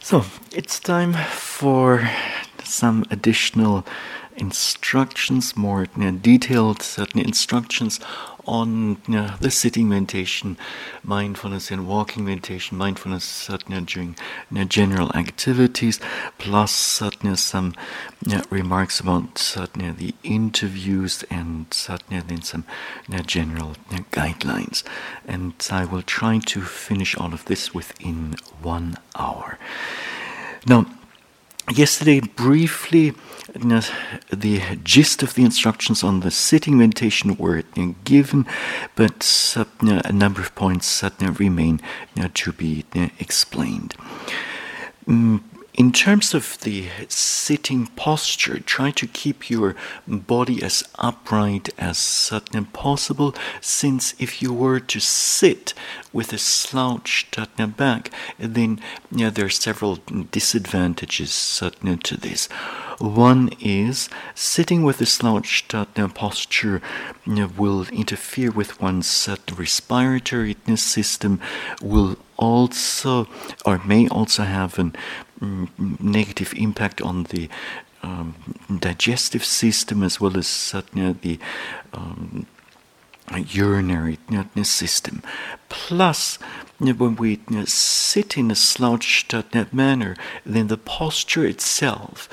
So, it's time for some additional instructions, more detailed certain instructions on the sitting meditation, mindfulness and walking meditation, mindfulness during general activities, plus some remarks about the interviews and then some general guidelines. And I will try to finish all of this within 1 hour. Now, yesterday, briefly, the gist of the instructions on the sitting meditation were given, but a number of points remain to be explained. In terms of the sitting posture, try to keep your body as upright as possible, since if you were to sit with a slouched back, then there are several disadvantages to this. One is sitting with a slouched posture will interfere with one's respiratory system, will also or may also have a negative impact on the digestive system as well as the urinary system. Plus, when we sit in a slouched manner, then the posture itself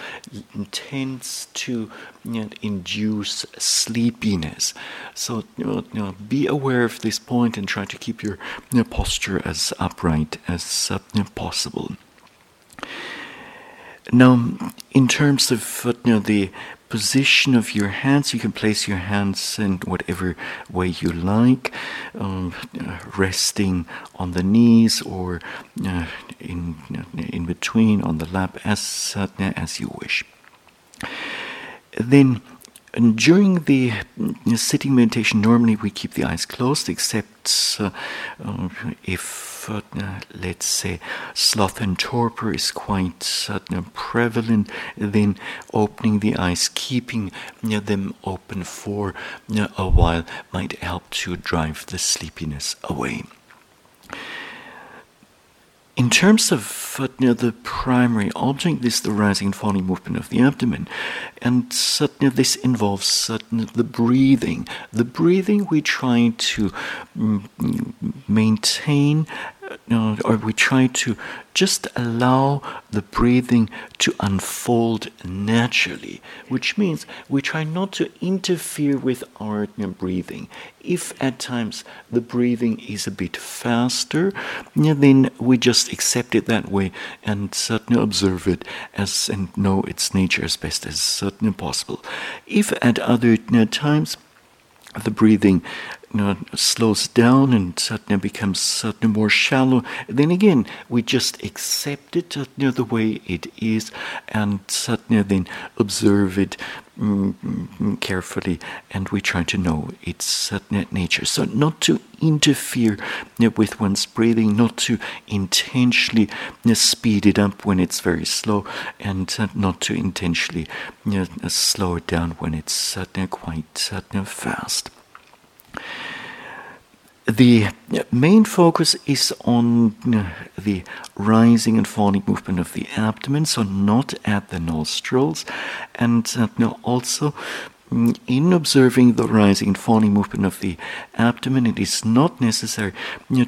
tends to induce sleepiness. So be aware of this point and try to keep your posture as upright as possible. Now, in terms of the position of your hands, you can place your hands in whatever way you like, resting on the knees or in between on the lap, as you wish. Then, during the sitting meditation, normally we keep the eyes closed, except if, let's say, sloth and torpor is quite prevalent, then opening the eyes, keeping them open for a while might help to drive the sleepiness away. In terms of the primary object, this is the rising and falling movement of the abdomen, and this involves the breathing. The breathing we try to maintain, or we try to just allow the breathing to unfold naturally, which means we try not to interfere with our breathing. If at times the breathing is a bit faster, then we just accept it that way and certainly observe it as and know its nature as best as certainly possible. If at other times the breathing slows down and becomes more shallow, then again we just accept it the way it is and then observe it carefully, and we try to know its nature. So not to interfere with one's breathing, not to intentionally speed it up when it's very slow, and not to intentionally slow it down when it's quite fast. The main focus is on the rising and falling movement of the abdomen, so not at the nostrils, and also in observing the rising and falling movement of the abdomen, it is not necessary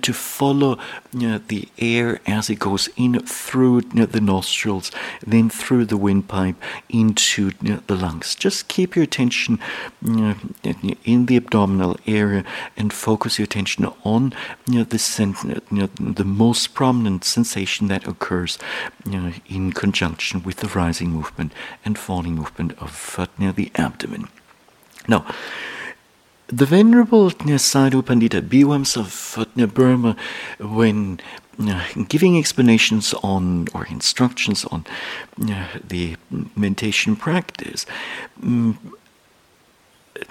to follow the air as it goes in through the nostrils, then through the windpipe into the lungs. Just keep your attention in the abdominal area and focus your attention on the most prominent sensation that occurs in conjunction with the rising movement and falling movement of the abdomen. Now, the Venerable Nesadu Pandita Biwams of Burma, when giving explanations on or instructions on the meditation practice,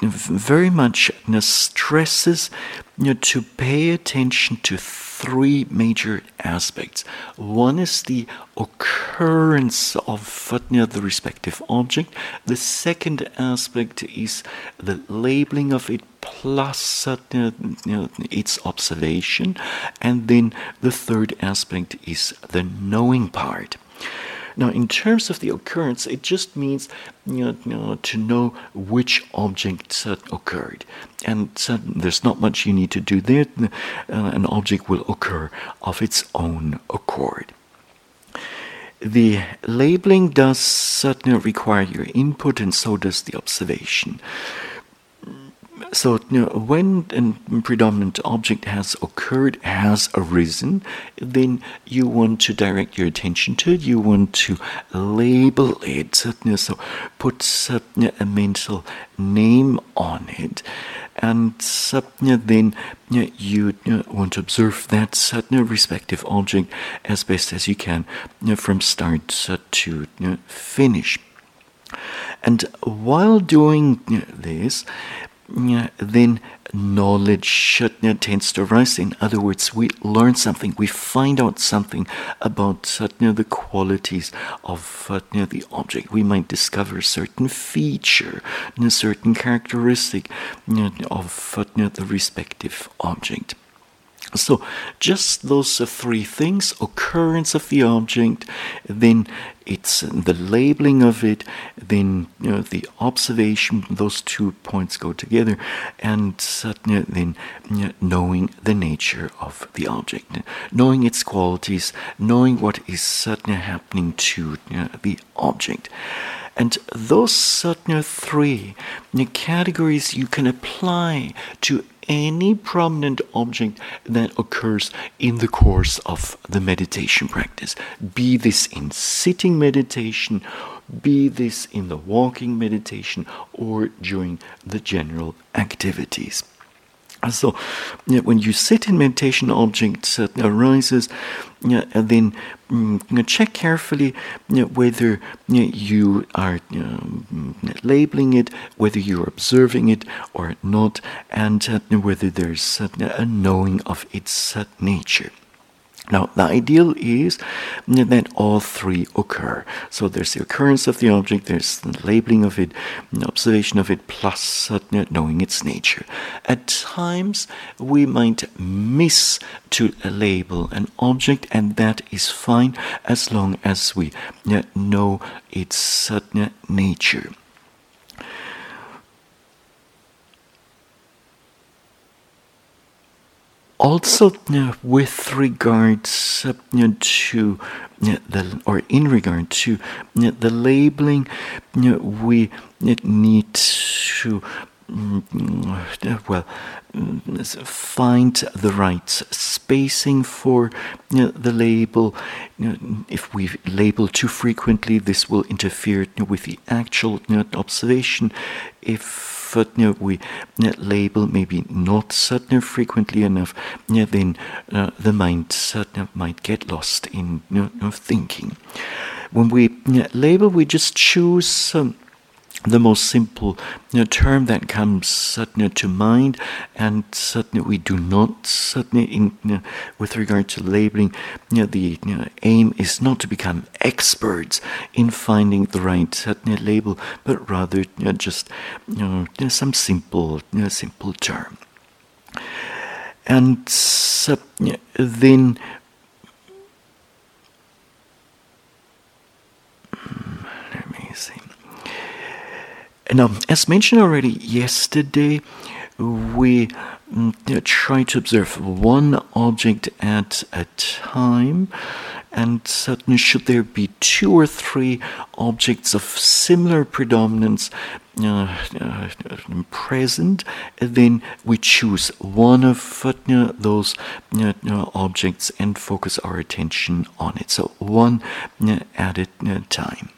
very much stresses to pay attention to three major aspects. One is the occurrence of the respective object. The second aspect is the labeling of it plus its observation, and then the third aspect is the knowing part. Now, in terms of the occurrence, it just means to know which objects occurred. And there's not much you need to do there. An object will occur of its own accord. The labeling does certainly require your input, and so does the observation. So when a predominant object has occurred, has arisen, then you want to direct your attention to it. You want to label it, so put a mental name on it. And then you want to observe that respective object as best as you can from start to finish. And while doing this, then knowledge tends to arise. In other words, we learn something, we find out something about the qualities of the object. We might discover a certain feature, a certain characteristic of the respective object. So just those three things: occurrence of the object, then it's the labeling of it, then the observation. Those 2 points go together, and then knowing the nature of the object, knowing its qualities, knowing what is suddenly happening to the object. And those certain three categories you can apply to any prominent object that occurs in the course of the meditation practice. Be this in sitting meditation, be this in the walking meditation, or during the general activities. So, when you sit in meditation, object arises, and then check carefully whether you are labeling it, whether you're observing it or not, and whether there's a knowing of its nature. Now, the ideal is that all three occur. So there's the occurrence of the object, there's the labeling of it, observation of it, plus knowing its nature. At times, we might miss to label an object, and that is fine as long as we know its nature. Also, with regards to the labeling, we need to find the right spacing for the label. If we label too frequently, this will interfere with the actual observation. If we label maybe not certain frequently enough, then the mind might get lost in thinking. When we label, we just choose the most simple term that comes to mind, and we do not, with regard to labeling, the aim is not to become experts in finding the right label, but rather just some simple term. And then now, as mentioned already yesterday, we try to observe one object at a time, and certainly should there be 2 or 3 objects of similar predominance present, then we choose one of those objects and focus our attention on it. So one at a time.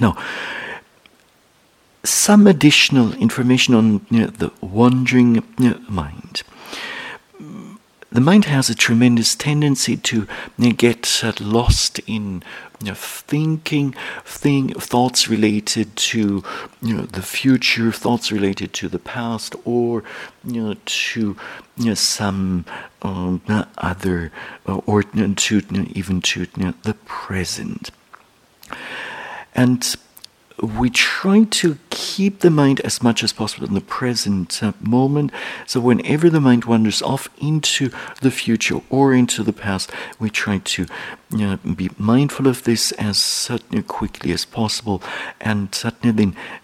Now, some additional information on the wandering mind. The mind has a tremendous tendency to get lost in thoughts related to the future, thoughts related to the past, or to some other, or to even to the present. And we try to keep the mind as much as possible in the present moment. So whenever the mind wanders off into the future or into the past, we try to be mindful of this as quickly as possible. And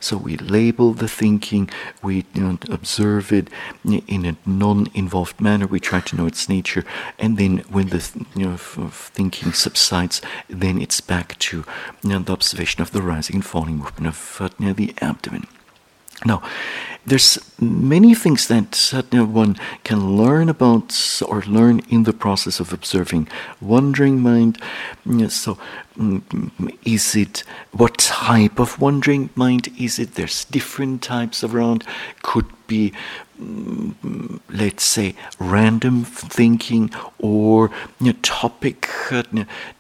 so we label the thinking, we observe it in a non-involved manner, we try to know its nature, and then when the thinking subsides, then it's back to the observation of the rising and falling movement of the abdomen. Now, there's many things that one can learn about or learn in the process of observing wandering mind. So, is it, what type of wandering mind is it? There's different types around. Could be, let's say, random thinking or topic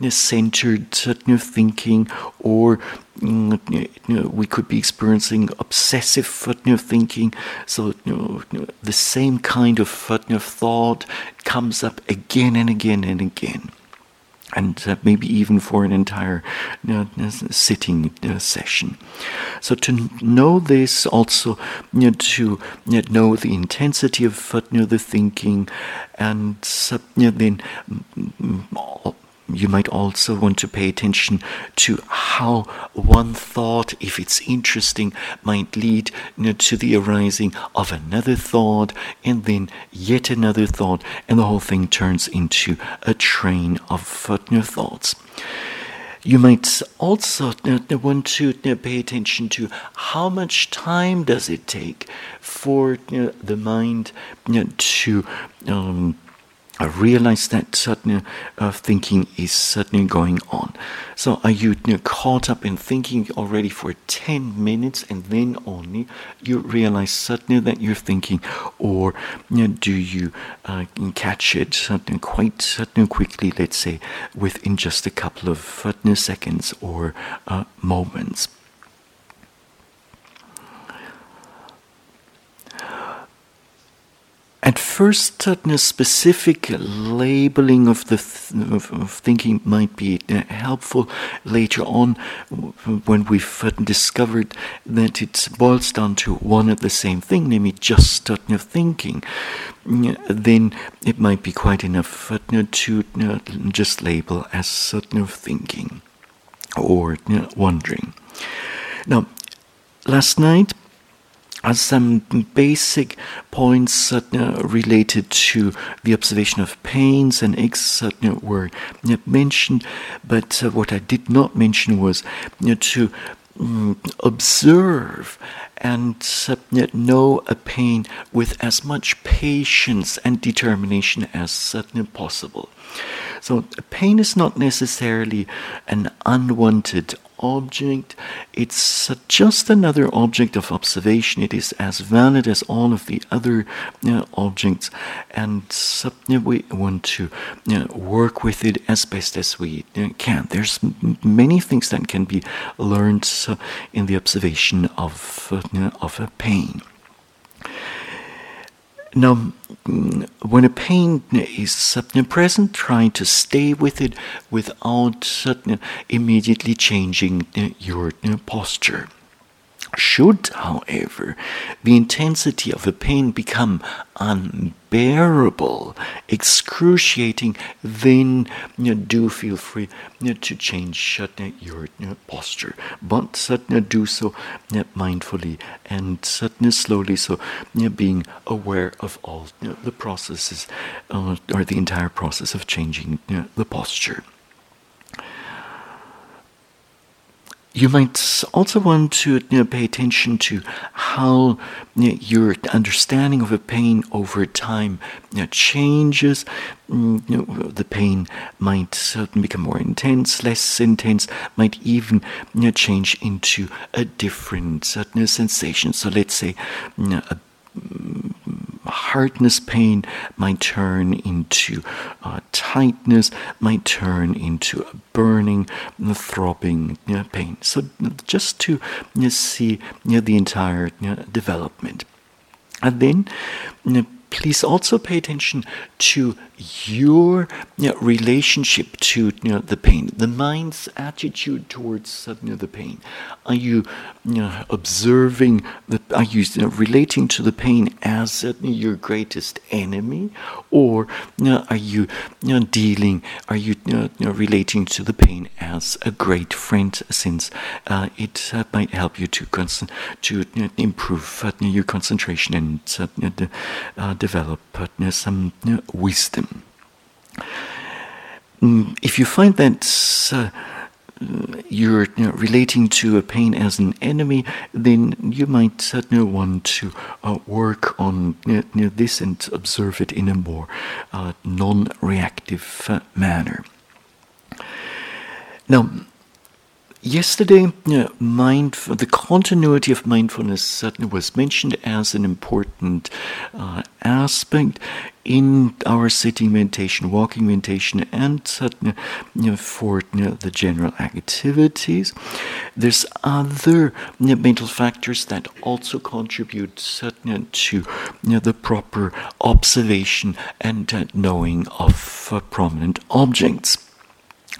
centered thinking, or we could be experiencing obsessive thinking. So the same kind of thought comes up again and again and again, and maybe even for an entire sitting session. So to know this, also to know the intensity of the thinking, and then you might also want to pay attention to how one thought, if it's interesting, might lead to the arising of another thought, and then yet another thought, and the whole thing turns into a train of thoughts. You might also want to pay attention to how much time does it take for the mind to I realize that certain thinking is certainly going on. So are you caught up in thinking already for 10 minutes and then only you realize certainly that you're thinking, or do you catch it quite quickly, let's say, within just a couple of seconds or moments? At first, a specific labeling of the of thinking might be helpful. Later on, when we've discovered that it boils down to one and the same thing, namely just thinking, then it might be quite enough to just label as thinking or wandering. Now, last night, some basic points related to the observation of pains and aches were mentioned, but what I did not mention was to observe and know a pain with as much patience and determination as possible. So pain is not necessarily an unwanted object, it's just another object of observation. It is as valid as all of the other objects, and we want to work with it as best as we can. There's many things that can be learned in the observation of a pain. Now, when a pain is present, try to stay with it without immediately changing your posture. Should, however, the intensity of a pain become unbearable, excruciating, then do feel free to change your posture. But do so mindfully and slowly, so being aware of all the processes or the entire process of changing the posture. You might also want to pay attention to how your understanding of a pain over time changes. The pain might become more intense, less intense, might even change into a different sensation. So let's say a hardness pain might turn into tightness, might turn into a burning, throbbing pain. So just to see the entire development. And then please also pay attention to your relationship to the pain, the mind's attitude towards the pain. Are you, observing? Are you, relating to the pain as your greatest enemy, or are you, dealing? Are you, relating to the pain as a great friend, since it might help you to improve your concentration and develop some wisdom. If you find that you're relating to a pain as an enemy, then you might want to work on this and observe it in a more non-reactive manner. Now, yesterday, the continuity of mindfulness was mentioned as an important aspect in our sitting meditation, walking meditation, and for the general activities. There's other mental factors that also contribute to the proper observation and knowing of prominent objects.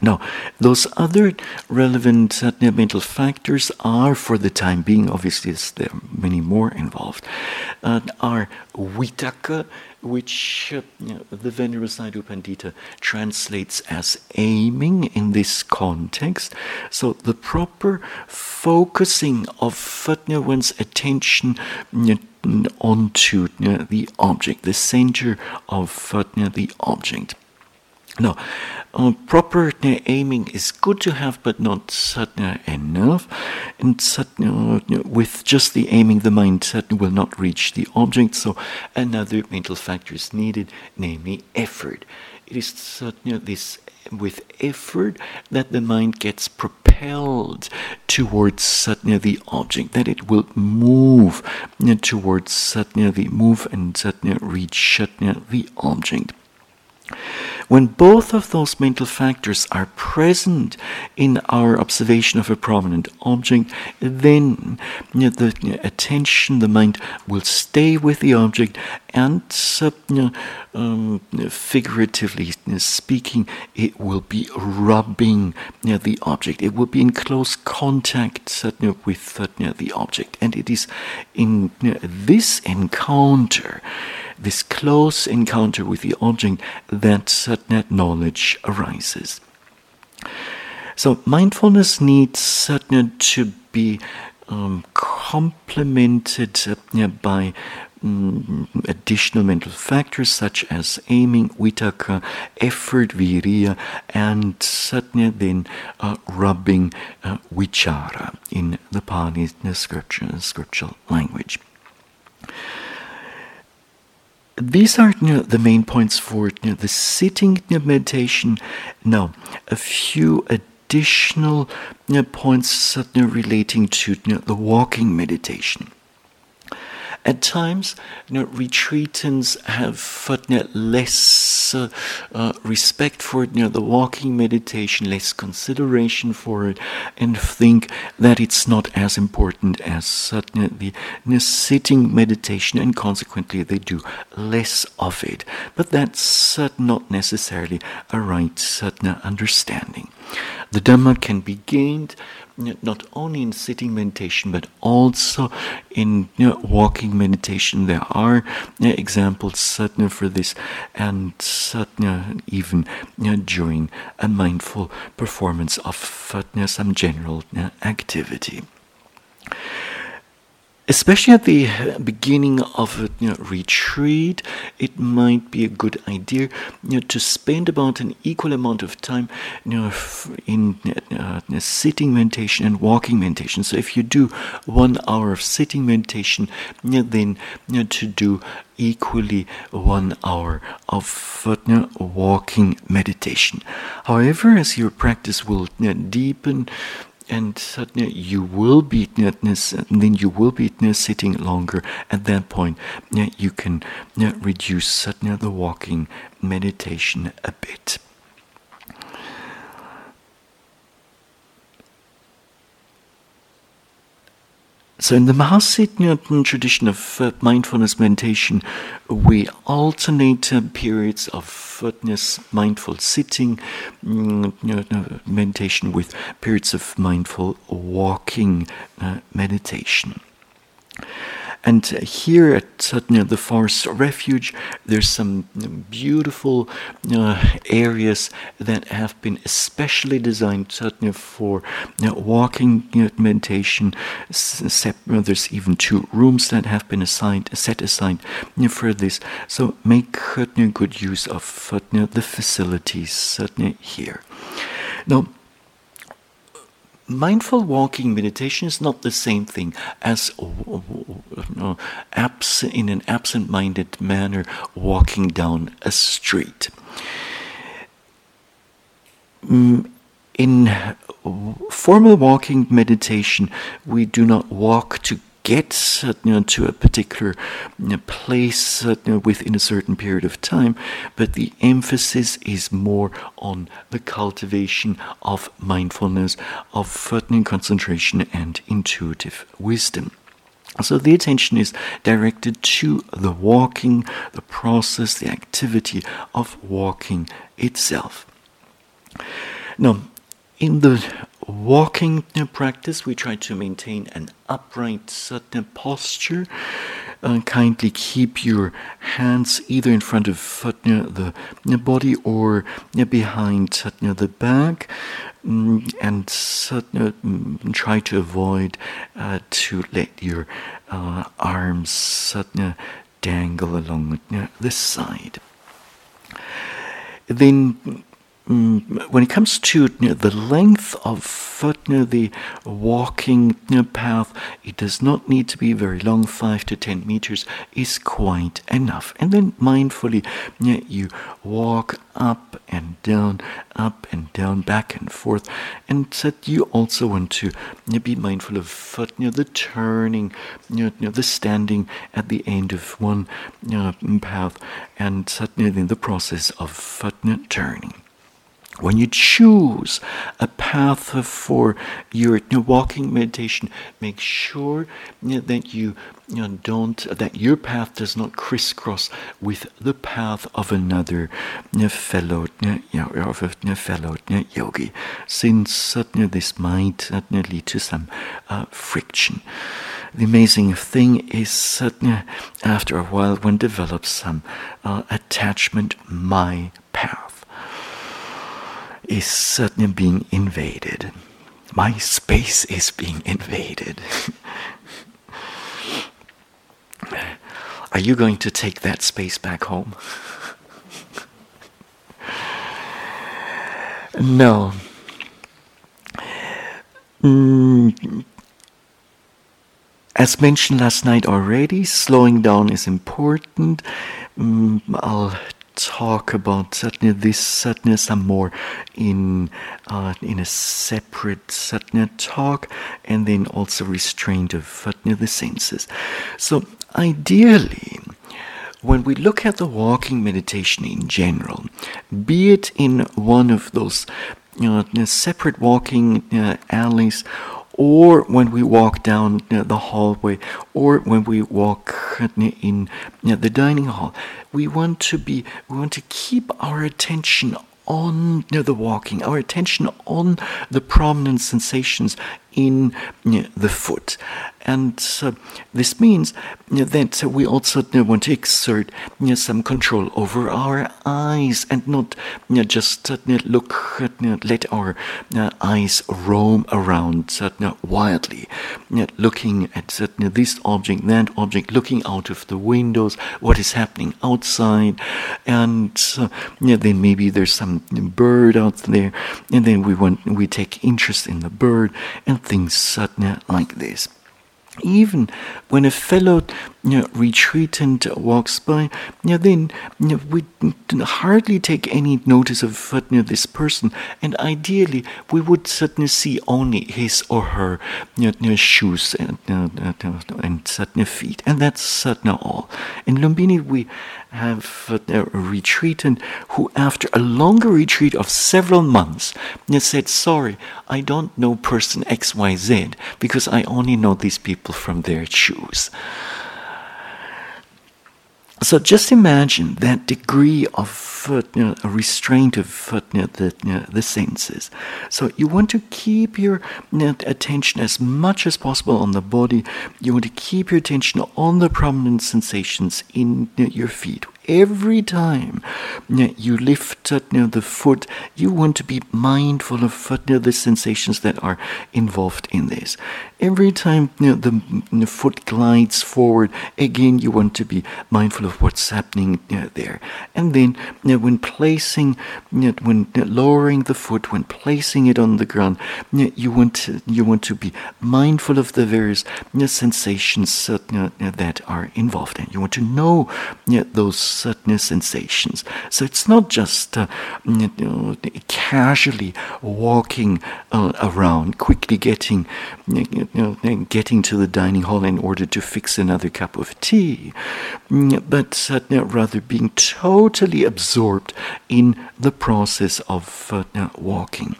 Now, those other relevant mental factors are, for the time being, obviously there are many more involved, are vitakka, which the Venerable Nesadu Pandita translates as aiming in this context. So the proper focusing of one's attention onto the object, the center of the object. Now, proper aiming is good to have, but not enough. And with just the aiming, the mind will not reach the object, so another mental factor is needed, namely effort. It is this with effort that the mind gets propelled towards the object, that it will move towards the move and reach the object. When both of those mental factors are present in our observation of a prominent object, then the attention, the mind, will stay with the object and, figuratively speaking, it will be rubbing the object. It will be in close contact with the object. And it is in this encounter, this close encounter with the object, that knowledge arises. So mindfulness needs to be complemented by additional mental factors such as aiming, vitakka, effort, viriya, and then rubbing, vichara, in the Pali scriptural language. These are the main points for the sitting meditation. Now, a few additional points relating to the walking meditation. At times, retreatants have less respect for the walking meditation, less consideration for it, and think that it's not as important as the sitting meditation, and consequently they do less of it. But that's not necessarily a right understanding. The Dhamma can be gained not only in sitting meditation, but also in walking meditation. There are examples for this, and even during a mindful performance of some general activity. Especially at the beginning of a retreat, it might be a good idea to spend about an equal amount of time in sitting meditation and walking meditation. So if you do 1 hour of sitting meditation, then to do equally 1 hour of walking meditation. However, as your practice will deepen, and you will be sitting longer. At that point, you can reduce the walking meditation a bit. So in the Mahasitya tradition of mindfulness meditation, we alternate periods of mindful sitting meditation with periods of mindful walking meditation. And here at the Forest Refuge, there's some beautiful areas that have been especially designed for walking meditation. There's even 2 rooms that have been set aside for this. So make good use of the facilities here. Now, mindful walking meditation is not the same thing as in an absent-minded manner walking down a street. In formal walking meditation, we do not walk to get to a particular place within a certain period of time, but the emphasis is more on the cultivation of mindfulness, of concentration and intuitive wisdom. So the attention is directed to the walking, the process, the activity of walking itself. Now, in the walking practice, we try to maintain an upright posture. Kindly keep your hands either in front of the body or behind the back, and try to avoid to let your arms dangle along the side. Then, when it comes to the length of the walking path, it does not need to be very long. 5 to 10 meters is quite enough. And then mindfully you walk up and down, back and forth. And you also want to be mindful of the turning, the standing at the end of one path, and in the process of turning. When you choose a path for your walking meditation, make sure that that your path does not crisscross with the path of another fellow yogi, since this might lead to some friction. The amazing thing is, after a while, one develops some attachment. My path is certainly being invaded. My space is being invaded. Are you going to take that space back home? No. As mentioned last night already, slowing down is important. I'll talk about this some more in a separate talk, and then also restraint of the senses. So ideally, when we look at the walking meditation in general, be it in one of those separate walking alleys, or when we walk down the hallway, or when we walk in the dining hall, we want to keep our attention on the walking, our attention on the prominent sensations in the foot. And this means that we also want to exert some control over our eyes, and not just let our eyes roam around wildly, looking at this object, that object, looking out of the windows, what is happening outside, and then maybe there's some bird out there, and then we take interest in the bird, and things like this. Even when a fellow retreatant walks by, then we hardly take any notice of this person, and ideally we would certainly see only his or her shoes and feet, and that's all. In Lumbini we have a retreatant who, after a longer retreat of several months, said, "Sorry, I don't know person XYZ because I only know these people people from their shoes. So just imagine that degree of restraint of the senses. So you want to keep your attention as much as possible on the body. You want to keep your attention on the prominent sensations in your feet. Every time you lift the foot, you want to be mindful of the sensations that are involved in this. Every time the foot glides forward, again you want to be mindful of what's happening there. And then when placing, when lowering the foot, when placing it on the ground, you want to be mindful of the various sensations that are involved. And you want to know those certain sensations. So it's not just casually walking around, quickly getting to the dining hall in order to fix another cup of tea, but rather being totally absorbed in the process of walking.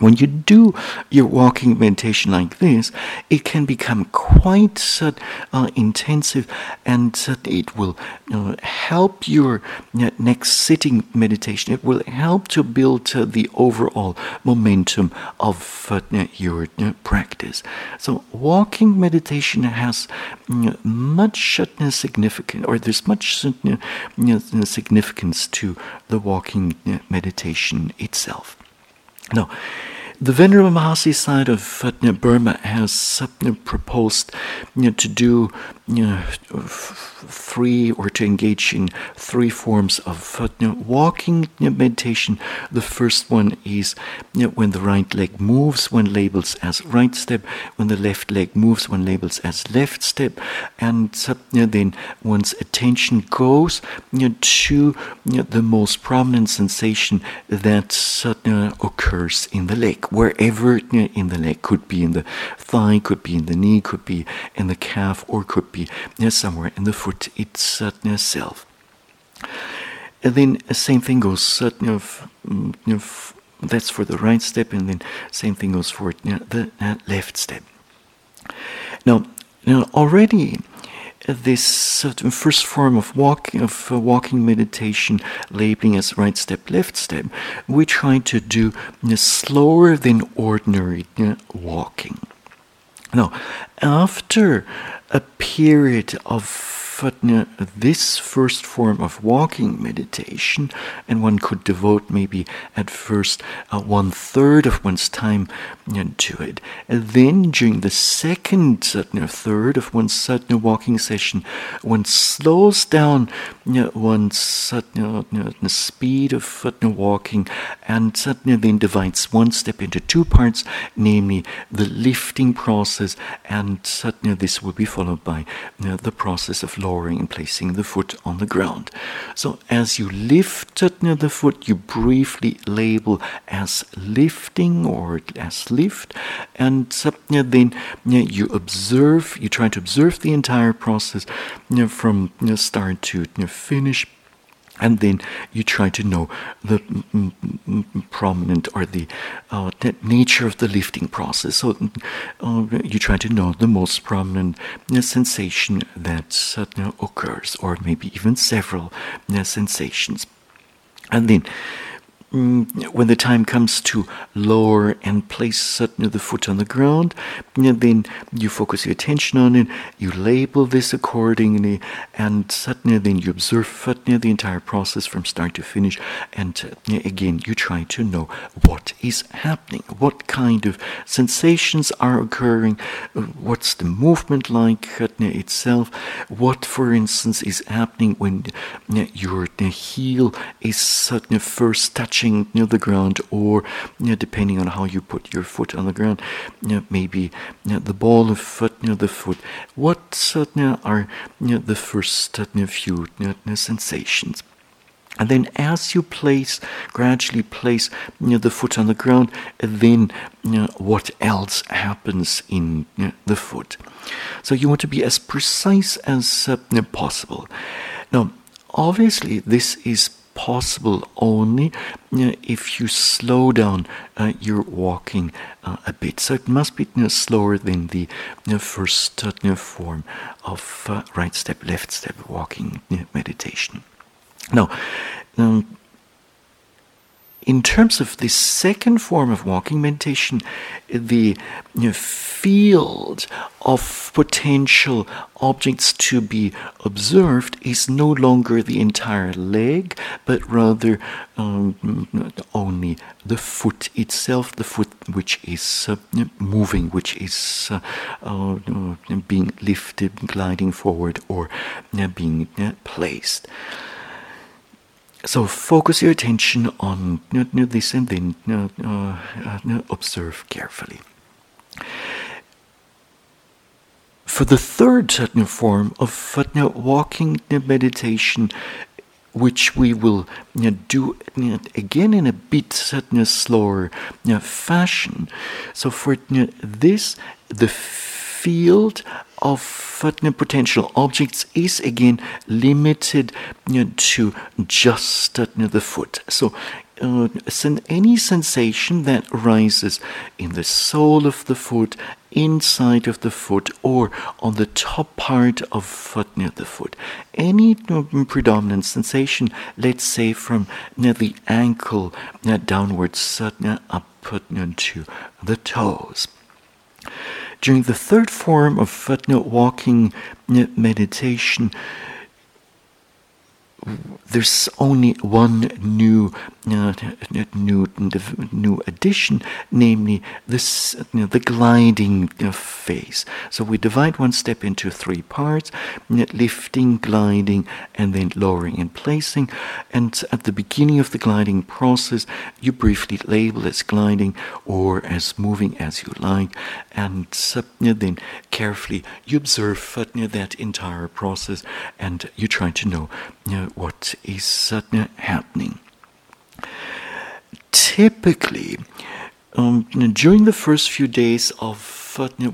When you do your walking meditation like this, it can become quite intensive, and it will help your next sitting meditation. It will help to build the overall momentum of your practice. So walking meditation has much significance, or there's much significance to the walking meditation itself. Now, the Venerable Mahasi side of Burma has proposed to do three, or to engage in three forms of walking meditation. The first one is when the right leg moves, one labels as right step. When the left leg moves, one labels as left step. And then one's attention goes to the most prominent sensation that occurs in the leg, wherever in the leg. Could be in the thigh, could be in the knee, could be in the calf, or could be somewhere in the foot itself. And then the same thing goes, that's for the right step, and then same thing goes for the left step. Now already this first form of walking meditation, labeling as right step, left step, we try to do slower than ordinary walking. Now, after a period of this first form of walking meditation, and one could devote maybe at first 1/3 of one's time to it, and then during the second third of one's walking session, one slows down one's speed of walking, and then divides one step into two parts, namely the lifting process, and this will be followed by the process of lowering and placing the foot on the ground. So as you lift the foot, you briefly label as lifting or as lift, and then you observe, you try to observe the entire process from start to finish. And then you try to know the prominent, or the nature of the lifting process. So you try to know the most prominent sensation that occurs, or maybe even several sensations. And then when the time comes to lower and place the foot on the ground, then you focus your attention on it, you label this accordingly, and then you observe the entire process from start to finish, and again you try to know what is happening, what kind of sensations are occurring, what's the movement like itself, what, for instance, is happening when your heel is first touching the ground, or depending on how you put your foot on the ground, maybe the ball of foot, the foot. What are the first few sensations? And then as you gradually place the foot on the ground, then what else happens in the foot? So you want to be as precise as possible. Now, obviously, this is possible only if you slow down your walking a bit. So it must be slower than the first form of right step, left step walking meditation. Now, in terms of the second form of walking meditation, the field of potential objects to be observed is no longer the entire leg, but rather only the foot itself, the foot which is moving, which is being lifted, gliding forward, or being placed. So focus your attention on this and then observe carefully. For the third form of walking meditation, which we will do again in a bit slower fashion. So for this, the field of potential objects is again limited to just the foot. So any sensation that rises in the sole of the foot, inside of the foot, or on the top part of the foot, any predominant sensation, let's say from the ankle downwards up to the toes. During the third form of walking meditation, there's only one new addition, namely this, the gliding phase. So we divide one step into three parts: lifting, gliding, and then lowering and placing. And at the beginning of the gliding process, you briefly label as gliding or as moving, as you like, and then carefully you observe that entire process, and you try to know what is happening. Typically, during the first few days of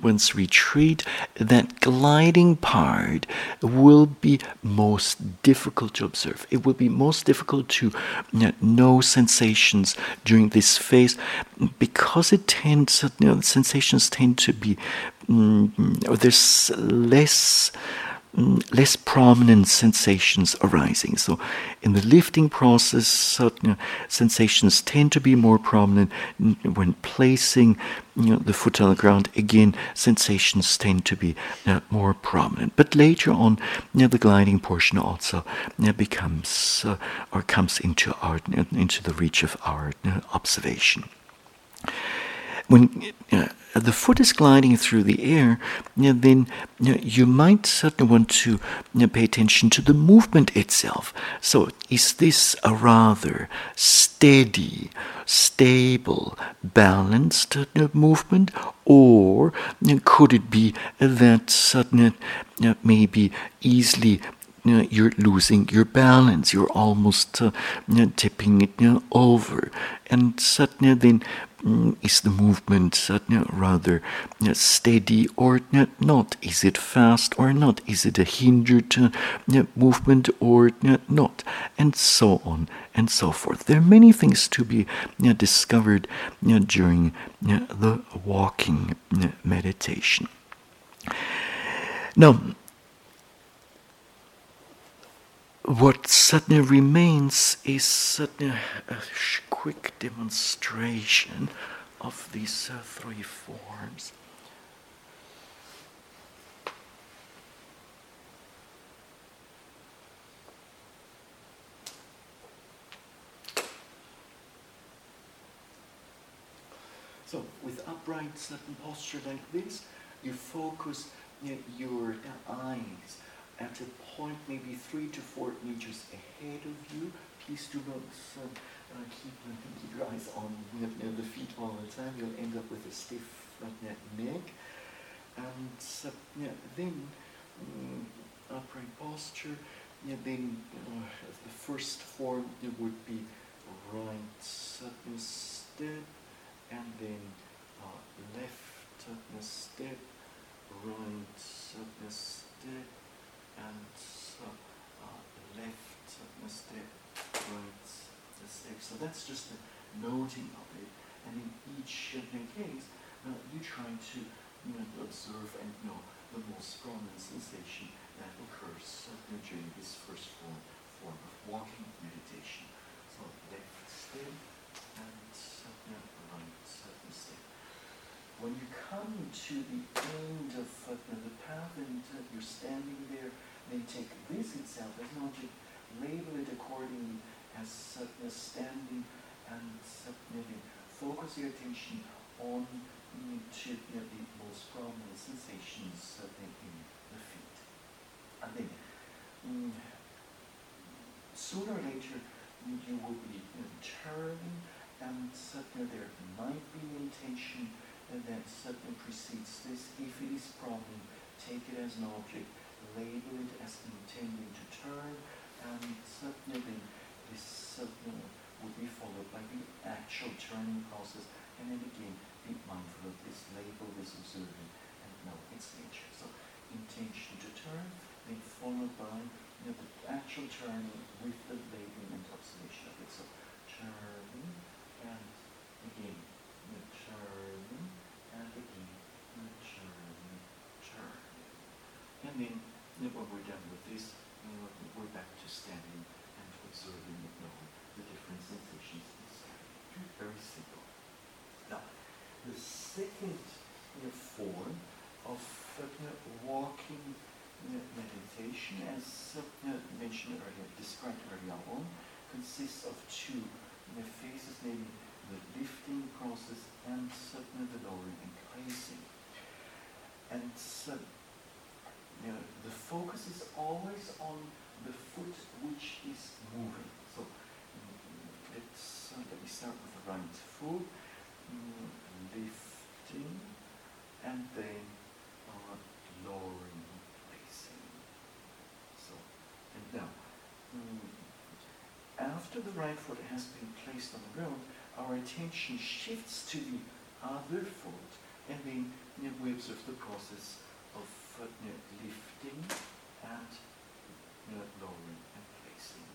one's retreat, that gliding part will be most difficult to observe. It will be most difficult to know sensations during this phase, because it tends, sensations tend to be, there's less prominent sensations arising. So in the lifting process, certain sensations tend to be more prominent. When placing the foot on the ground, again, sensations tend to be more prominent. But later on, the gliding portion also becomes or comes into the reach of our observation. When the foot is gliding through the air, then you might certainly want to pay attention to the movement itself. So is this a rather steady, stable, balanced movement, or could it be that sudden maybe easily you're losing your balance, you're almost tipping it over, and suddenly then is the movement rather steady or not? Is it fast or not? Is it a hindered movement or not? And so on and so forth. There are many things to be discovered during the walking meditation. Now, what suddenly remains is suddenly a quick demonstration of these three forms. So with upright sudden posture like this, you focus your eyes at a point maybe 3 to 4 meters ahead of you. Please do not keep your eyes on the feet all the time. You'll end up with a stiff neck. And then upright posture. Then the first form would be right step, and then left step, right step, and left step. words stick. So that's just the noting of it. And in each case, you try to observe and know the most prominent sensation that occurs during this first form of walking meditation. So left step and right step. When you come to the end of the path and you're standing there, they take this itself as an object, label it accordingly as standing, and maybe focus your attention on to the most prominent sensations in the feet. And then, sooner or later, you will be turning, and there might be an intention that precedes this. If it is prominent, take it as an object, label it as intending to turn, and then this would be followed by the actual turning process, and then again, be mindful of this label, this observing, and know its nature. So, intention to turn, then followed by the actual turning with the labeling and observation of it. So, turning, and again, turning, and again, turning, turning. And then, when we're done with this, we're back to standing and observing and knowing the different sensations in standing. Very simple. Now, the second form of walking meditation, as mentioned earlier, described earlier on, consists of two phases, namely the lifting process and the lowering and placing. And the focus is always on the foot which is moving. So let me start with the right foot, lifting, and then lowering and placing. So, and now, after the right foot has been placed on the ground, our attention shifts to the other foot, and then we observe the process of lifting and lowering and placing.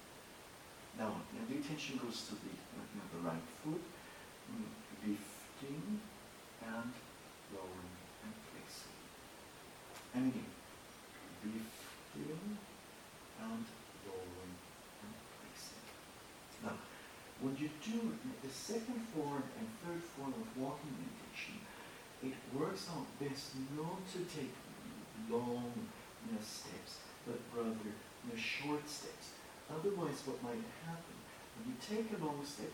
Now, the attention goes to the right foot, lifting and lowering and placing. And again, lifting and lowering and placing. Now, when you do the second form and third form of walking meditation, it works out best not to take long steps, but rather short steps. Otherwise, what might happen, when you take a long step,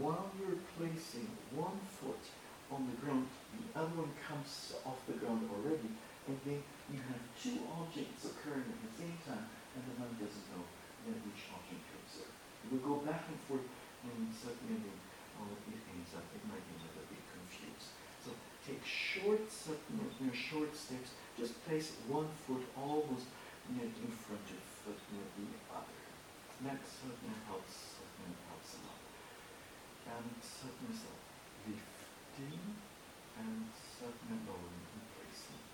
while you're placing one foot on the ground, the other one comes off the ground already, and then you have two objects occurring at the same time, and the mind doesn't know which object to observe. It will go back and forth, and suddenly all of these things up. It might be a little bit confused. So take short steps. Just place one foot almost in front of the other. And that helps a lot. And lifting and lowering and placing.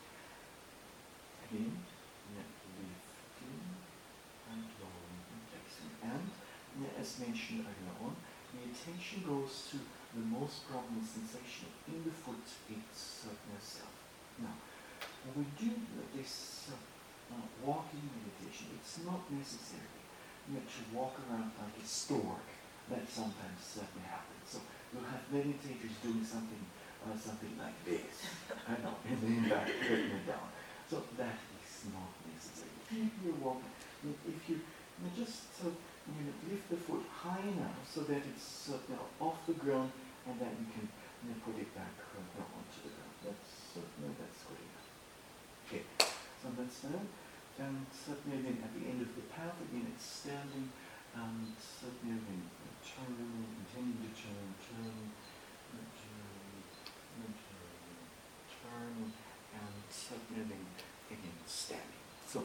Again, lifting and lowering and placing. And as mentioned earlier on, the attention goes to the most prominent sensation in the foot itself. Now, when we do this walking meditation, it's not necessary to walk around like a stork. That sometimes certainly happens. So you'll have meditators doing something like this, and then back, putting it down. So that is not necessary. If you're walking, if you just lift the foot high enough so that it's off the ground, and then you can put it back onto the ground. That's good enough. Okay, so that's that. And certainly then at the end of the path, again it's standing, and certainly then turning, intending to turn, turning, and submitting again, standing. So,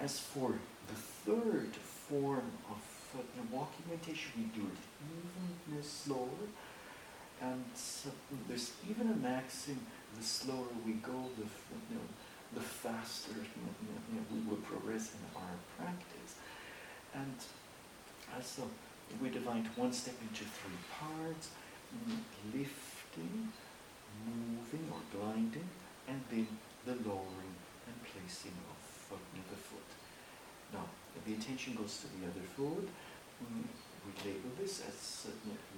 as for the third form of walking meditation, we do it even slower. And there's even a maxim: the slower we go, the faster we will progress in our practice. And So we divide one step into three parts, lifting, moving or gliding, and then the lowering and placing of the foot. Now, the attention goes to the other foot. We label this as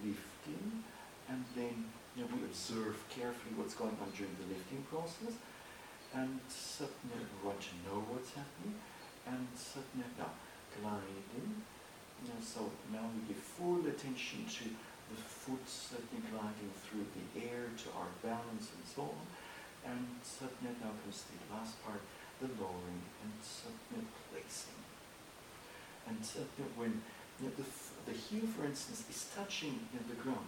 lifting, and then we observe carefully what's going on during the lifting process, and suddenly we want to know what's happening, and suddenly now gliding. So now we give full attention to the foot suddenly gliding through the air to our balance and so on, and suddenly now comes the last part, the lowering and suddenly placing. And suddenly when the heel, for instance, is touching the ground,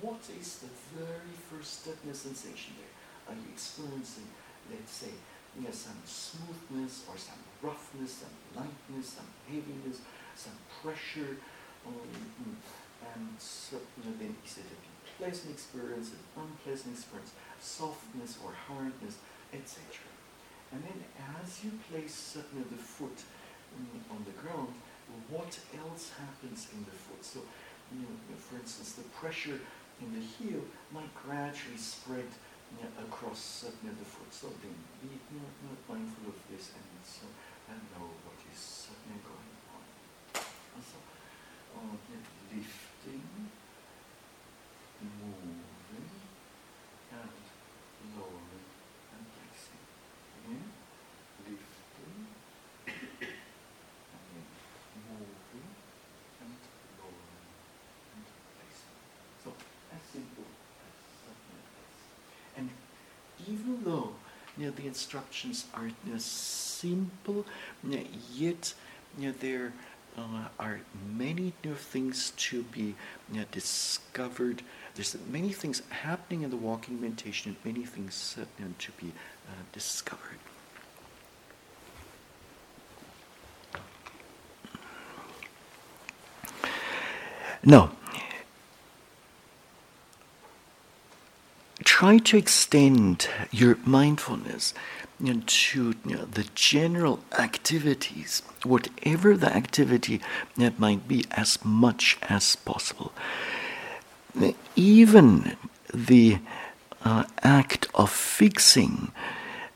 what is the very first sensation there? Are you experiencing, let's say, some smoothness or some roughness, some lightness, some heaviness, some pressure? And then is it a pleasant experience, an unpleasant experience, softness or hardness, etc. And then as you place suddenly the foot on the ground, what else happens in the foot? So, for instance, the pressure in the heel might gradually spread across the foot. So then be mindful of this and know what is going on. So, lifting, moving, and lowering and placing. Again, lifting. Even though the instructions are simple, yet there are many new things to be discovered. There's many things happening in the walking meditation, and many things to be discovered. Now, try to extend your mindfulness to the general activities, whatever the activity that might be, as much as possible. Even the act of fixing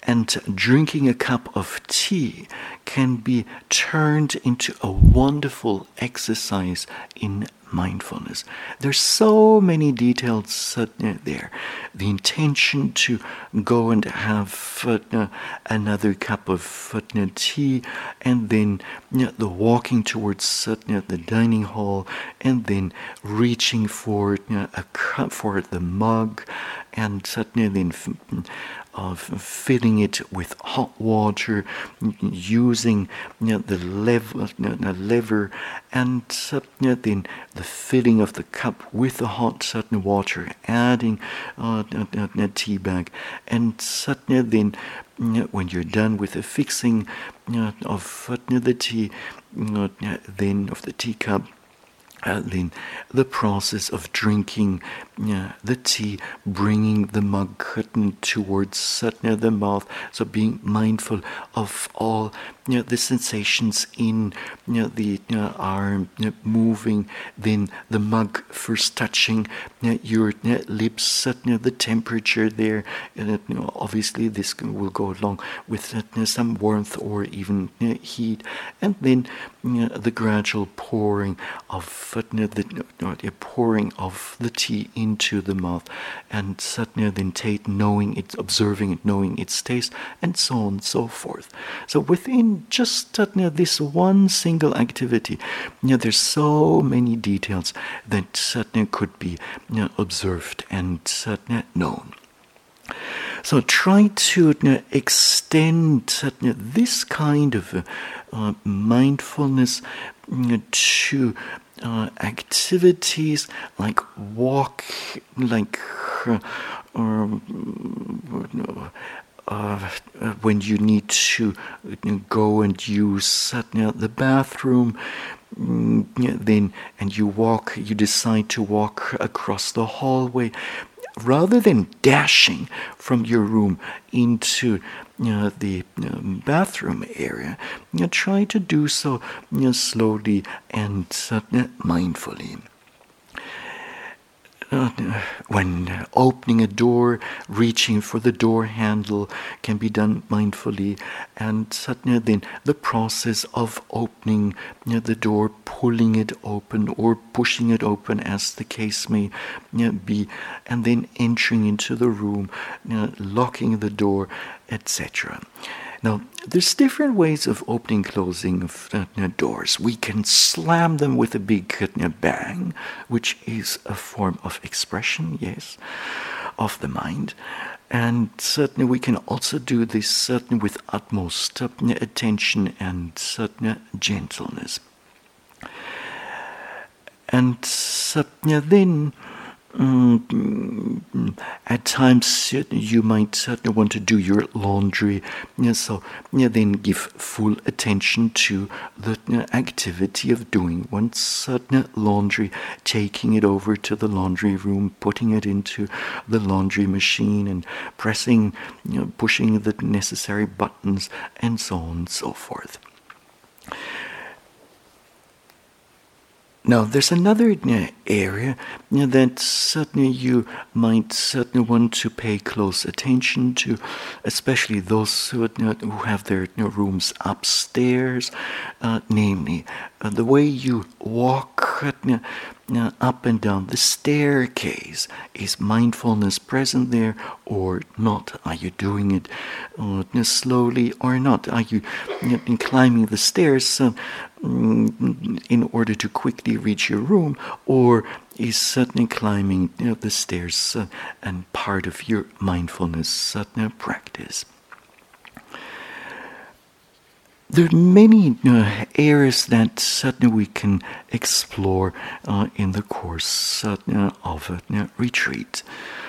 and drinking a cup of tea can be turned into a wonderful exercise in mindfulness. There's so many details there. The intention to go and have another cup of tea, and then the walking towards the dining hall, and then reaching for a cup, for the mug, and then filling it with hot water, using the lever, and then the filling of the cup with the hot water, adding a tea bag, and then when you're done with the fixing of the tea, then of the teacup, then the process of drinking the tea, bringing the mug towards the mouth, so being mindful of all the sensations in the arm moving, then the mug first touching your lips, the temperature there, obviously this will go along with some warmth or even heat, and then the gradual pouring of the tea into the mouth, and suddenly then observing it, knowing its taste, and so on and so forth. So within just this one single activity, there's so many details that suddenly could be observed and known. So try to extend this kind of mindfulness to activities like walk, like when you need to go and use the bathroom, then and you decide to walk across the hallway. Rather than dashing from your room into bathroom area, try to do so slowly and mindfully. When opening a door, reaching for the door handle can be done mindfully, and then the process of opening the door, pulling it open or pushing it open as the case may be, and then entering into the room, locking the door, etc. Now, there's different ways of opening and closing of doors. We can slam them with a big bang, which is a form of expression, yes, of the mind. And certainly we can also do this certainly with utmost attention and certain gentleness. And then at times you might certainly want to do your laundry, so then give full attention to the activity of doing one's certain laundry, taking it over to the laundry room, putting it into the laundry machine and pressing, pushing the necessary buttons and so on and so forth. Now, there's another area that certainly you might certainly want to pay close attention to, especially those who have their rooms upstairs, namely the way you walk up and down the staircase. Is mindfulness present there or not? Are you doing it slowly or not? Are you climbing the stairs in order to quickly reach your room, or is certainly climbing the stairs and part of your mindfulness practice? There are many areas that certainly we can explore in the course of a retreat.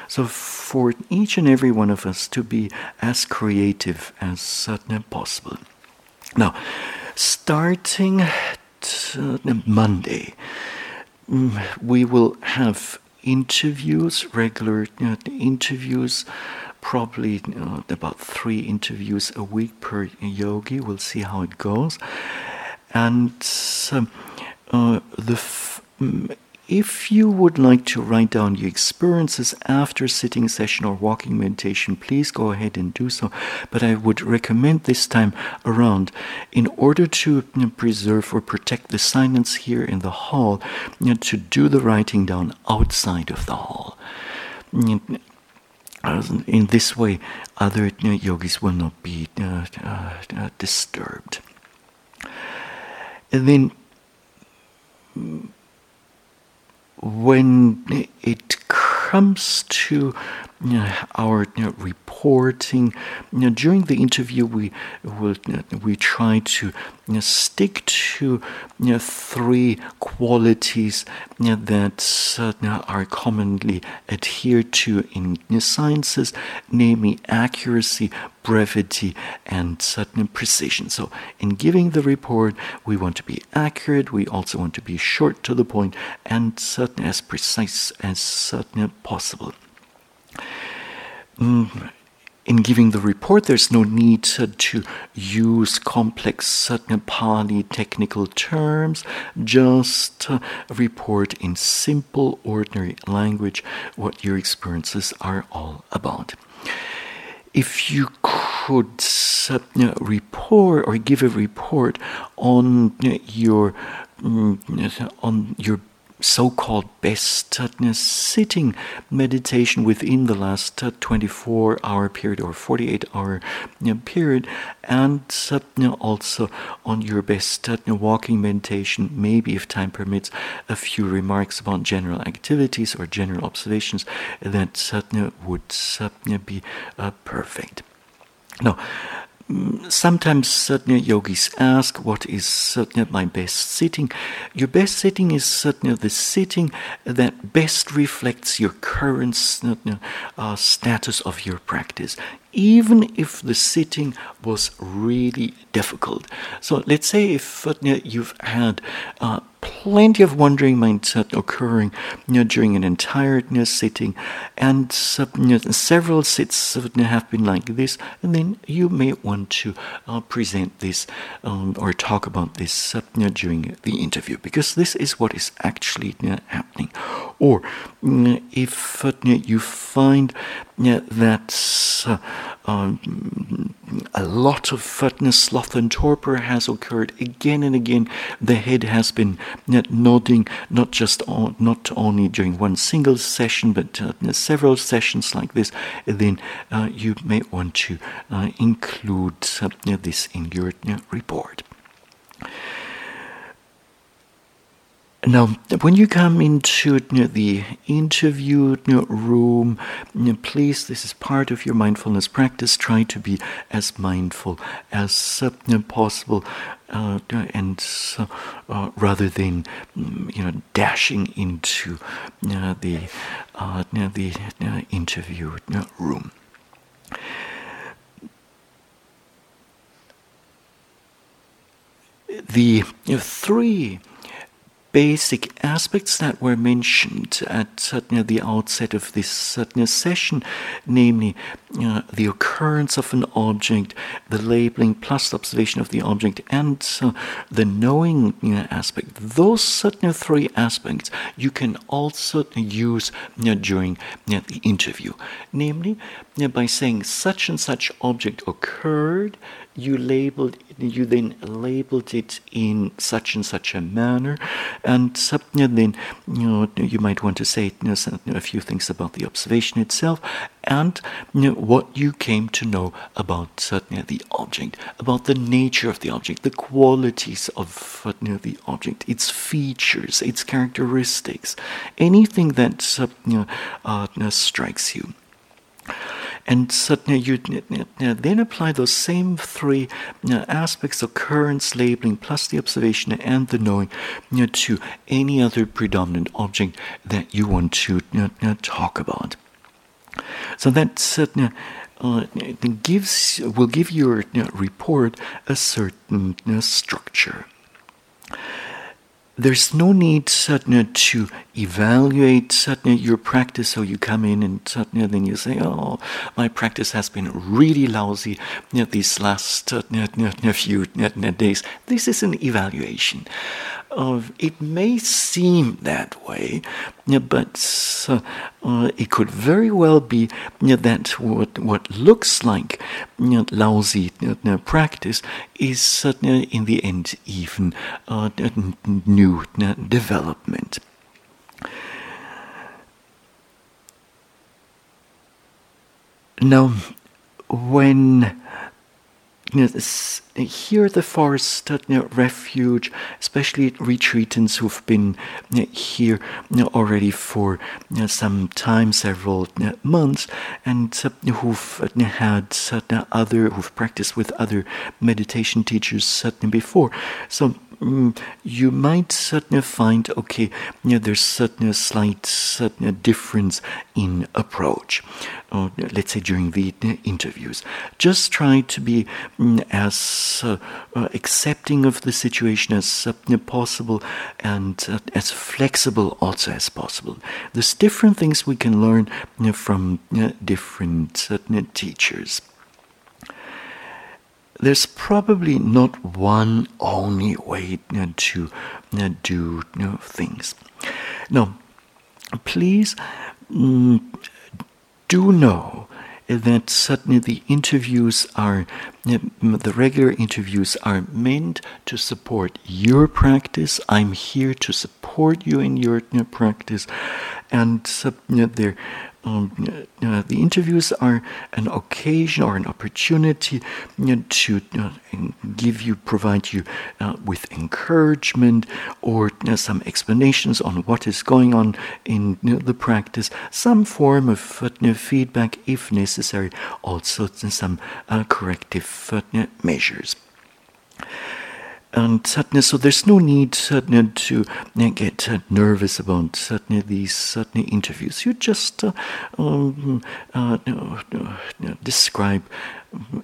So for each and every one of us to be as creative as possible. Now, starting Monday, we will have interviews, regular interviews, probably about 3 interviews a week per yogi. We'll see how it goes. And if you would like to write down your experiences after sitting session or walking meditation, please go ahead and do so. But I would recommend this time around, in order to preserve or protect the silence here in the hall, to do the writing down outside of the hall. In this way, other yogis will not be disturbed. And then, when it comes to our reporting, during the interview we try to stick to 3 qualities that are commonly adhered to in sciences, namely accuracy, brevity, and certain precision. So in giving the report, we want to be accurate, we also want to be short to the point, and certain as precise as certain possible. In giving the report, there's no need to use complex certain Pali technical terms. Just report in simple, ordinary language what your experiences are all about. If you could report or give a report on your so-called best sitting meditation within the last 24-hour period or 48-hour period, and also on your best walking meditation, maybe if time permits, a few remarks about general activities or general observations, that would be perfect. Now, sometimes certain yogis ask, what is my best sitting? Your best sitting is certainly the sitting that best reflects your current status of your practice. even if the sitting was really difficult. So let's say if you've had plenty of wandering mindset occurring during an entire sitting, and several sits have been like this, and then you may want to present this or talk about this during the interview, because this is what is actually happening. Or if you find that a lot of sloth and torpor has occurred again and again, the head has been nodding, not only during one single session, but several sessions like this, then you may want to include this in your report. Now, when you come into the interview room, please, this is part of your mindfulness practice, try to be as mindful as possible, and rather than dashing into the interview room. The three basic aspects that were mentioned at the outset of this session, namely the occurrence of an object, the labeling plus observation of the object, and the knowing aspect. Those three aspects you can also use during the interview, namely by saying such and such object occurred. You then labeled it in such and such a manner, and then you might want to say a few things about the observation itself, and what you came to know about the object, about the nature of the object, the qualities of the object, its features, its characteristics, anything that strikes you. And certainly you then apply those same three aspects, occurrence, labeling, plus the observation and the knowing, to any other predominant object that you want to talk about. So that certainly will give your report a certain structure. There's no need to evaluate your practice, so you come in and then you say, oh, my practice has been really lousy these last few days. This is an evaluation. It may seem that way, but it could very well be that what looks like lousy practice is in the end even new development. Now, when here the forest refuge, especially retreatants who've been here already for some time, several months, and who've practiced with other meditation teachers before. So you might find, okay, there's a slight difference in approach, let's say during the interviews. Just try to be as accepting of the situation as possible, and as flexible also as possible. There's different things we can learn from different teachers. There's probably not one only way to do things. Now, please do know that certainly the regular interviews are meant to support your practice. I'm here to support you in your practice, and the interviews are an occasion or an opportunity to provide you with encouragement, or some explanations on what is going on in the practice, some form of feedback if necessary, also some corrective measures. And satna, so there's no need satna to get nervous about satna, these satna interviews. You just describe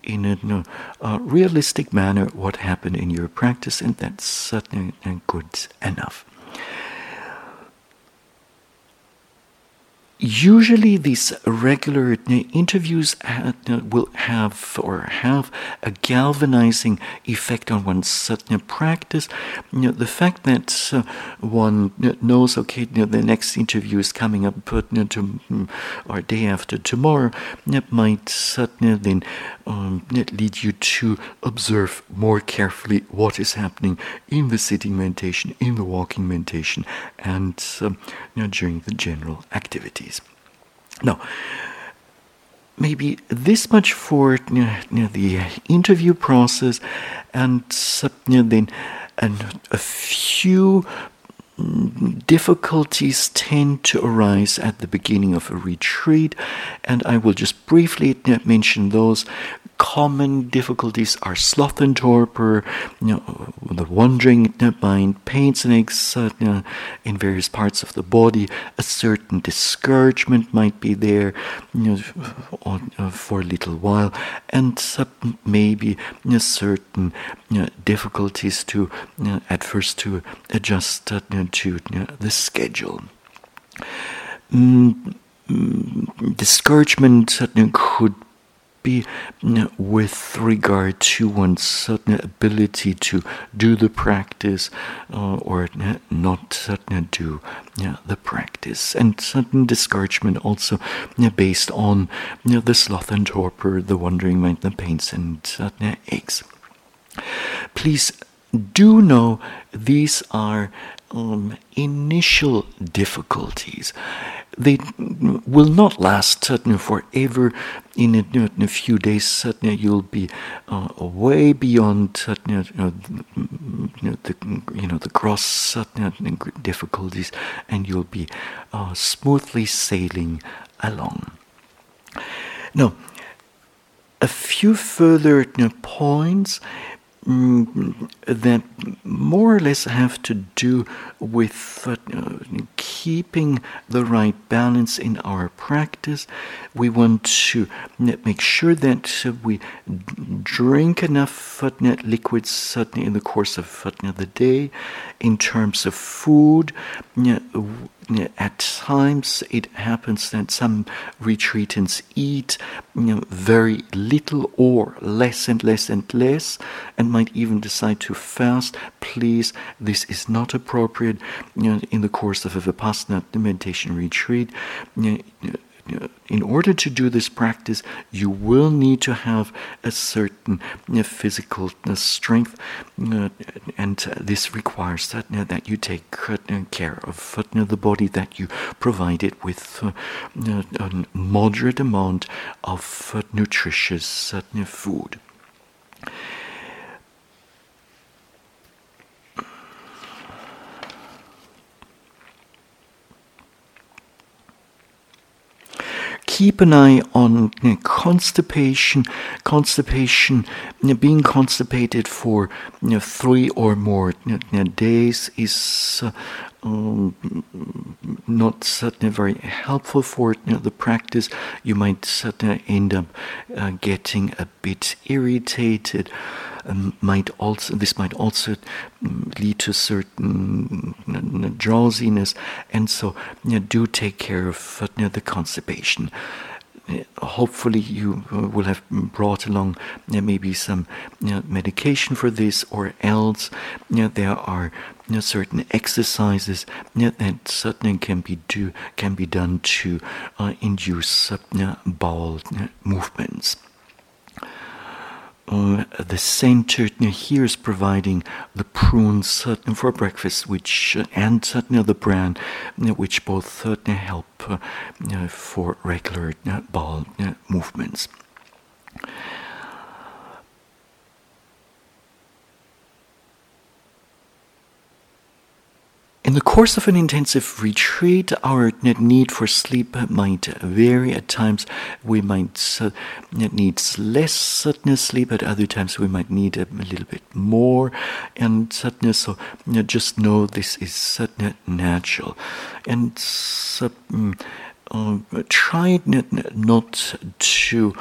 in a realistic manner what happened in your practice, and that's satna good enough. Usually these regular interviews will have or have a galvanizing effect on one's satna practice. The fact that one knows, okay, the next interview is coming up or day after tomorrow, that might then lead you to observe more carefully what is happening in the sitting meditation, in the walking meditation, and during the general activities. Now, maybe this much for the interview process, and then a few difficulties tend to arise at the beginning of a retreat, and I will just briefly mention those. Common difficulties are sloth and torpor, the wandering mind, pains and aches in various parts of the body. A certain discouragement might be there for a little while, and maybe certain difficulties to at first to adjust to the schedule. Discouragement could be with regard to one's certain ability to do the practice or not do the practice. And certain discouragement also based on the sloth and torpor, the wandering mind, the pains and aches. Please do know these are initial difficulties. They will not last forever. In a few days, you'll be way beyond the gross difficulties, and you'll be smoothly sailing along. Now, a few further points that more or less have to do with keeping the right balance in our practice. We want to make sure that we drink enough liquids in the course of the day. In terms of food, at times it happens that some retreatants eat very little or less and less and less, and might even decide to fast. Please, this is not appropriate in the course of a Vipassana meditation retreat. In order to do this practice, you will need to have a certain physical strength, and this requires that you take care of the body, that you provide it with a moderate amount of nutritious food. Keep an eye on constipation. Being constipated for 3 or more days is not very helpful for the practice. You might end up getting a bit irritated. This might also lead to certain drowsiness, and so do take care of the constipation. Hopefully you will have brought along maybe some medication for this, or else there are certain exercises that certainly can be done to induce bowel movements. The center here is providing the prunes for breakfast, which and the bran, which both help for regular bowel movements. In the course of an intensive retreat, our need for sleep might vary. At times we might need less sleep, at other times we might need a little bit more and sadness. So just know this is natural. And try not to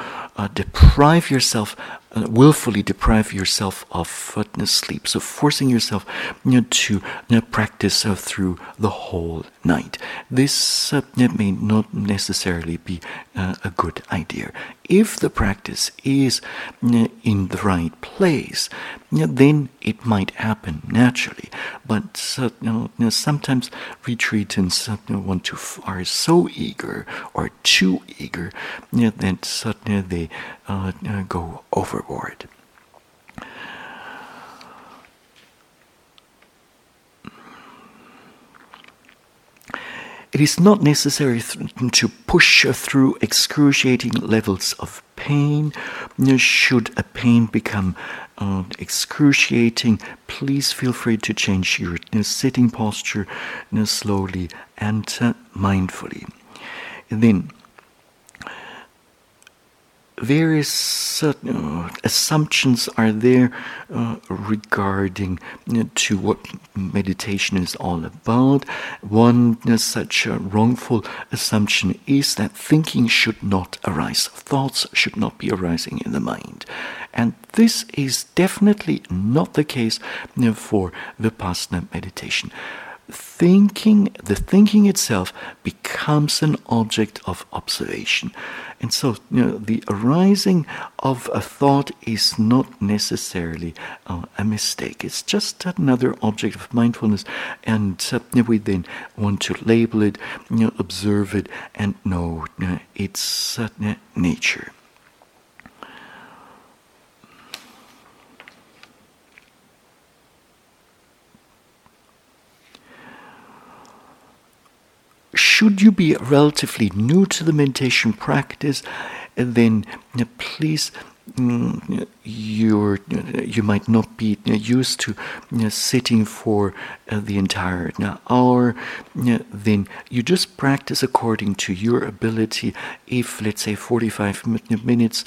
deprive yourself, willfully deprive yourself of sleep. So forcing yourself to practice through the whole night. This may not necessarily be a good idea. If the practice is in the right place, then it might happen naturally. But sometimes retreatants are so eager or too eager that suddenly they go overboard. It is not necessary to push through excruciating levels of pain. Should a pain become excruciating, please feel free to change your sitting posture slowly and mindfully. And then, various assumptions are there regarding to what meditation is all about. One such wrongful assumption is that thinking should not arise. Thoughts should not be arising in the mind. And this is definitely not the case for Vipassana meditation. The thinking itself becomes an object of observation. And so the arising of a thought is not necessarily a mistake. It's just another object of mindfulness, and we then want to label it, observe it, and know its nature. Should you be relatively new to the meditation practice, then please, you might not be used to sitting for the entire hour. Then you just practice according to your ability. If, let's say, 45 minutes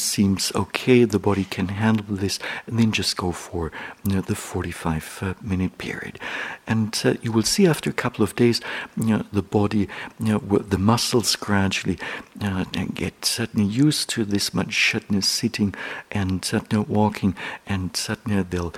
seems okay, the body can handle this, and then just go for the 45-minute period. And you will see after a couple of days, the body, the muscles gradually get certainly used to this much sitting and walking, and they'll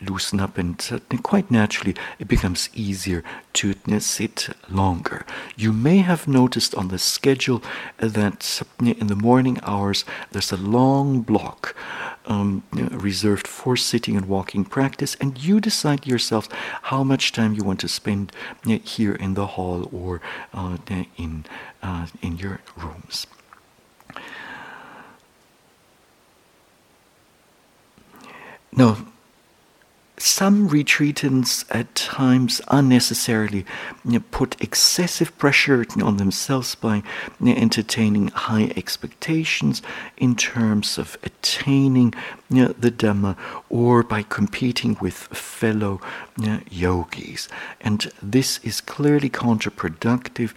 loosen up, and quite naturally it becomes easier to sit longer. You may have noticed on the schedule that in the morning hours there's a long block reserved for sitting and walking practice, and you decide yourself how much time you want to spend here in the hall or in your rooms. Now, some retreatants at times unnecessarily put excessive pressure on themselves by entertaining high expectations in terms of attaining the Dhamma, or by competing with fellow yogis. And this is clearly counterproductive.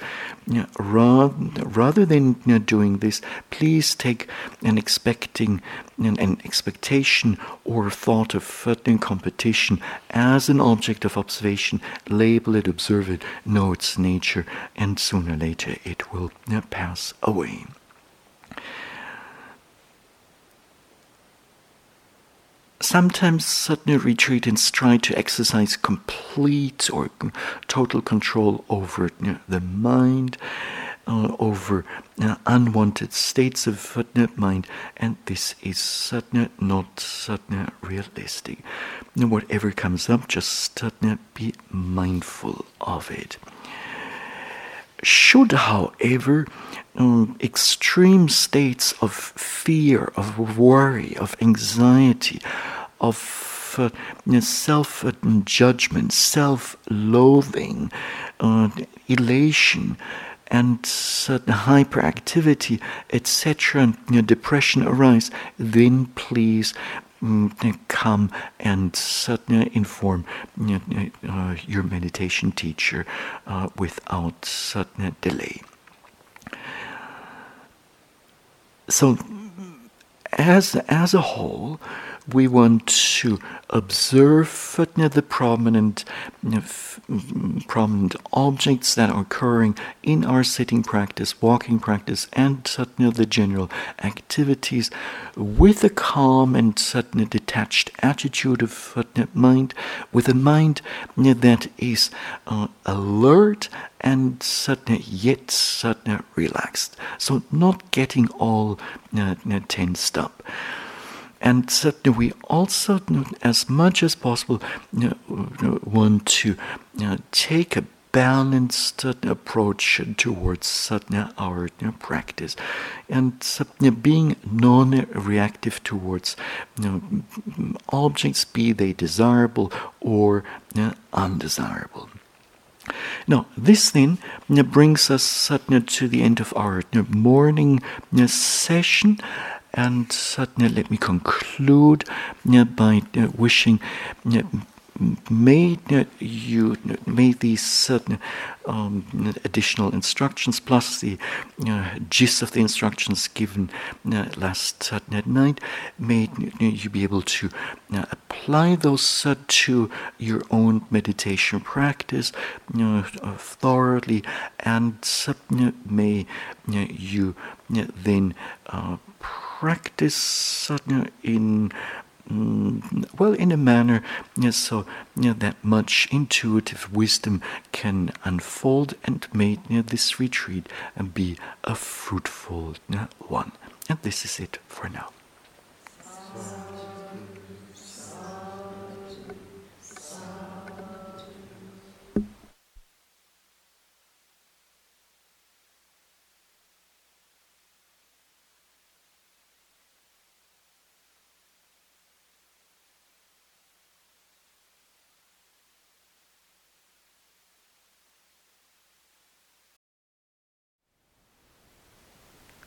Rather than doing this, please take an expectation or thought of certain competition as an object of observation. Label it, observe it, know its nature, and sooner or later it will pass away. Sometimes certain retreatants try to exercise complete or total control over the mind, over unwanted states of mind, and this is not realistic. Whatever comes up, just be mindful of it. Should, however, extreme states of fear, of worry, of anxiety, of self-judgment, self-loathing, elation, and certain hyperactivity, etc., depression arise, then please come and inform your meditation teacher without sudden delay. So, as a whole, we want to observe the prominent objects that are occurring in our sitting practice, walking practice, and the general activities with a calm and detached attitude of mind, with a mind that is alert and yet relaxed. So not getting all tensed up. And we also, as much as possible, want to take a balanced approach towards our practice, and being non-reactive towards objects, be they desirable or undesirable. Now, this then brings us to the end of our morning session. And let me conclude by wishing may these additional instructions plus the gist of the instructions given last night, may you be able to apply those to your own meditation practice thoroughly, and may you then practice in a manner so that much intuitive wisdom can unfold, and may this retreat be a fruitful one. And this is it for now.